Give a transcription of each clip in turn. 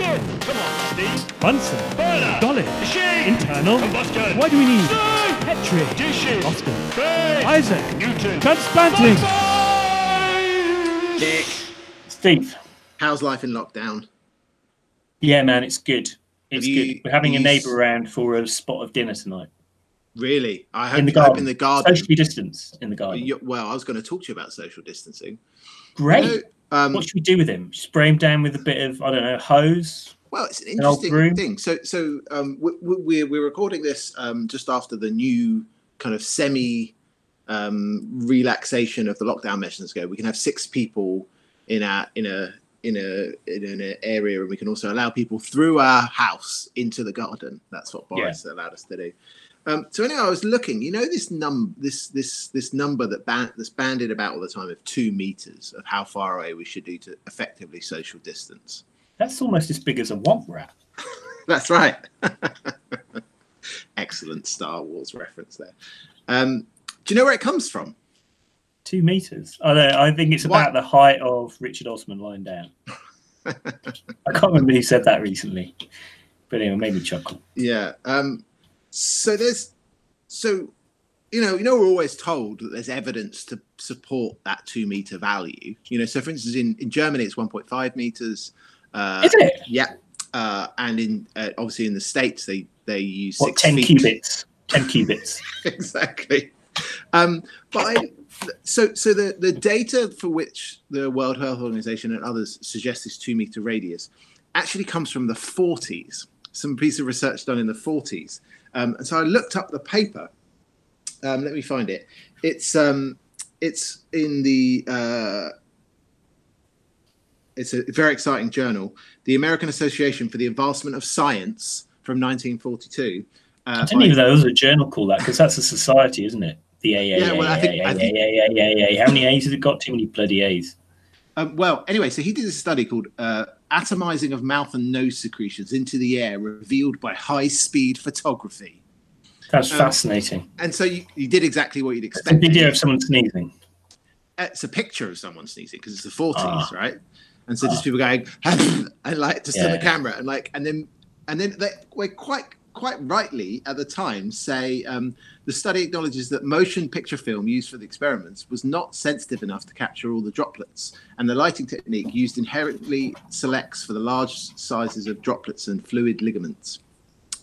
Shit. Come on, Steve. Bunsen. Burner. Dolly. Machine. Internal. Combustion. Why do we need? Steam. Petri. Dishes. Oscar. Bang. Isaac. Newton. Transplanting. Dick. Steve. How's life in lockdown? Yeah, man, it's good. It's good. We're having a neighbour around for a spot of dinner tonight. Really? I hope in the garden. Socially distance in the garden. Well, I was going to talk to you about social distancing. Great. You know, what should we do with him? Spray him down with a bit of, I don't know, hose? Well, it's an interesting thing. So we're recording this just after the new kind of relaxation of the lockdown measures go. We can have 6 people in an area, and we can also allow people through our house into the garden. That's what Boris allowed us to do. So anyway, I was looking. You know this number that's banded about all the time of 2 meters of how far away we should do to effectively social distance. That's almost as big as a womp rat. That's right. Excellent Star Wars reference there. Do you know where it comes from? 2 meters. I think it's about the height of Richard Osman lying down. I can't remember who said that recently, but anyway, made me chuckle. Yeah. So you know, we're always told that there's evidence to support that 2 meter value. You know, so for instance, in Germany, it's 1.5 meters. Isn't it? Yeah. And in obviously in the States, they use 10 cubits. 10 cubits. Exactly. So the data for which the World Health Organization and others suggest this 2 meter radius actually comes from the 40s. Some piece of research done in the 40s. And so I looked up the paper. Let me find it. It's in the it's a very exciting journal, the American Association for the Advancement of Science from 1942. I didn't even know there was a journal called that, because that's a society, isn't it? The AA. Yeah, well, I think how many A's has it got? Too many bloody A's. Well, anyway, so he did a study called Atomizing of Mouth and Nose Secretions into the Air Revealed by High-Speed Photography. That's fascinating. And so you did exactly what you'd expect. It's a video of someone sneezing. It's a picture of someone sneezing, because it's the 40s, right? And so just people going, and like, just on the camera. And like, and then they were quite rightly at the time say the study acknowledges that motion picture film used for the experiments was not sensitive enough to capture all the droplets, and the lighting technique used inherently selects for the large sizes of droplets and fluid ligaments.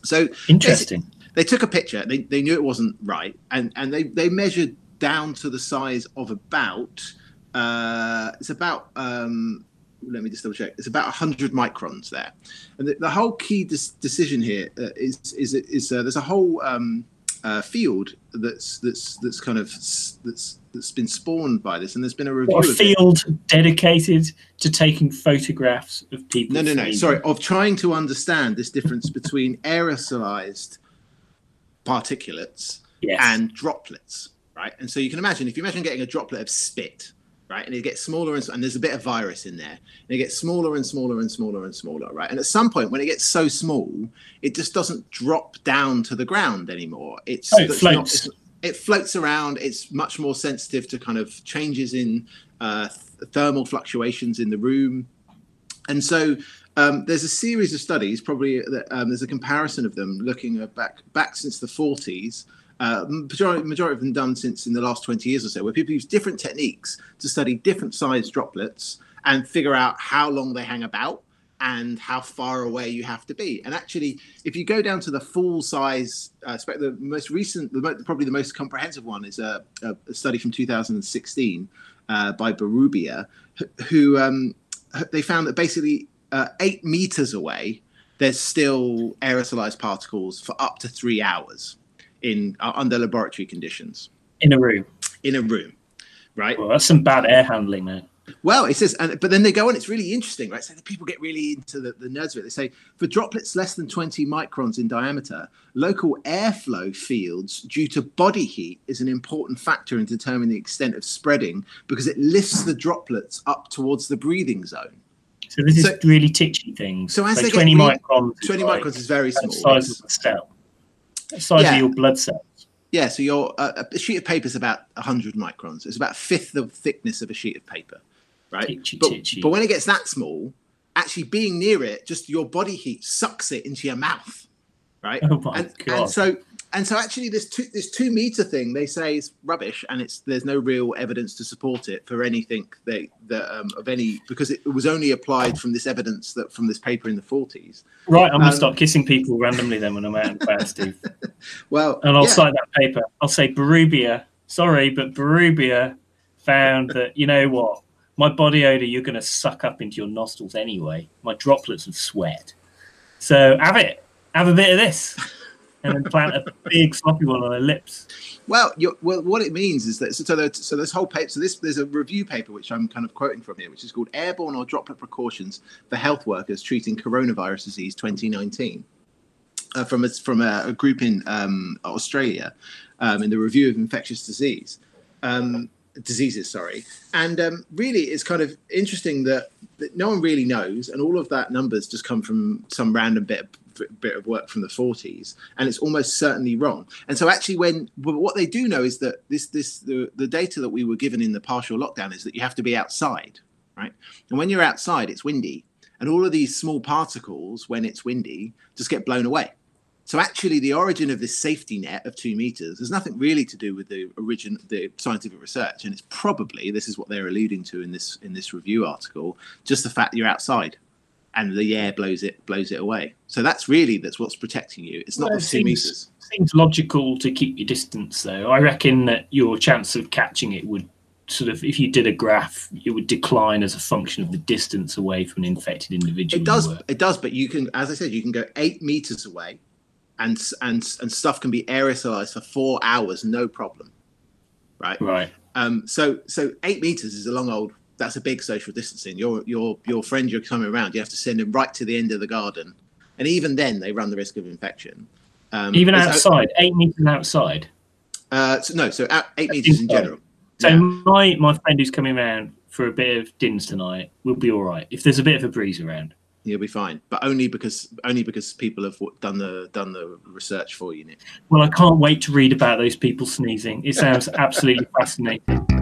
So interesting. They took a picture. They knew it wasn't right, and they measured down to the size of about it's about let me just double check. It's about 100 microns there, and the whole key decision here is there's a whole field that's been spawned by this, and there's been a review. What, a field dedicated to taking photographs of people? No. Sorry, of trying to understand this difference between aerosolized particulates and droplets, right? And so you can imagine getting a droplet of spit. Right, and it gets smaller, and there's a bit of virus in there, and it gets smaller and smaller and smaller and smaller, right? And at some point, when it gets so small, it just doesn't drop down to the ground anymore. It floats. It floats around. It's much more sensitive to kind of changes in thermal fluctuations in the room, and so there's a series of studies. Probably there's a comparison of them looking back since the 40s. Majority of them done since in the last 20 years or so, where people use different techniques to study different size droplets and figure out how long they hang about and how far away you have to be. And actually, if you go down to the full size, the most recent, probably the most comprehensive one is a study from 2016 by Berubia, who they found that basically 8 meters away, there's still aerosolized particles for up to 3 hours. Under laboratory conditions, in a room, right? Well, that's some bad air handling, man. Well, it says, but then they go on. It's really interesting, right? So the people get really into the nerds of it. They say for droplets less than 20 microns in diameter, local airflow fields due to body heat is an important factor in determining the extent of spreading, because it lifts the droplets up towards the breathing zone. So this is really titchy things. So as they 20 microns, 20 microns is very small. Size of the cell. Size of your blood cells. Yeah, so your a sheet of paper is about 100 microns. It's about a fifth of the thickness of a sheet of paper, right? But when it gets that small, actually being near it, just your body heat sucks it into your mouth, right? Oh my God. And so actually this 2 meter thing they say is rubbish, and there's no real evidence to support it for anything because it was only applied from this evidence from this paper in the 40s. Right, I'm gonna start kissing people randomly then when I'm out and about, Steve. Well, and I'll cite that paper. I'll say Berubia. Sorry, but Berubia found that, you know what, my body odor you're gonna suck up into your nostrils anyway. My droplets of sweat. So have it. Have a bit of this. And then plant a big sloppy one on their lips. Well, what it means is that there's a review paper which I'm kind of quoting from here, which is called "Airborne or Droplet Precautions for Health Workers Treating Coronavirus Disease 2019," from a group in Australia, in the Review of Infectious Diseases. Sorry, and really, it's kind of interesting that no one really knows, and all of that numbers just come from some random bit of work from the 40s, and it's almost certainly wrong. And so actually what they do know is that the data that we were given in the partial lockdown is that you have to be outside, right? And when you're outside, it's windy, and all of these small particles, when it's windy, just get blown away. So actually the origin of this safety net of 2 meters has nothing really to do with the origin of the scientific research, and it's probably, this is what they're alluding to in this review article, just the fact that you're outside and the air blows it away. So that's what's protecting you. It's not the 2 meters. Seems logical to keep your distance, though. I reckon that your chance of catching it would sort of, if you did a graph, it would decline as a function of the distance away from an infected individual. It does. But you can, as I said, you can go 8 meters away, and stuff can be aerosolized for 4 hours, no problem. Right. Right. So 8 meters is a long old. That's a big social distancing. Your friend you're coming around, you have to send them right to the end of the garden, and even then they run the risk of infection. Even outside, 8 meters outside. So 8 meters in general. So yeah. My friend who's coming around for a bit of dins tonight will be all right if there's a bit of a breeze around. You'll be fine, but only because people have done the research for you, Nick. Well, I can't wait to read about those people sneezing. It sounds absolutely fascinating.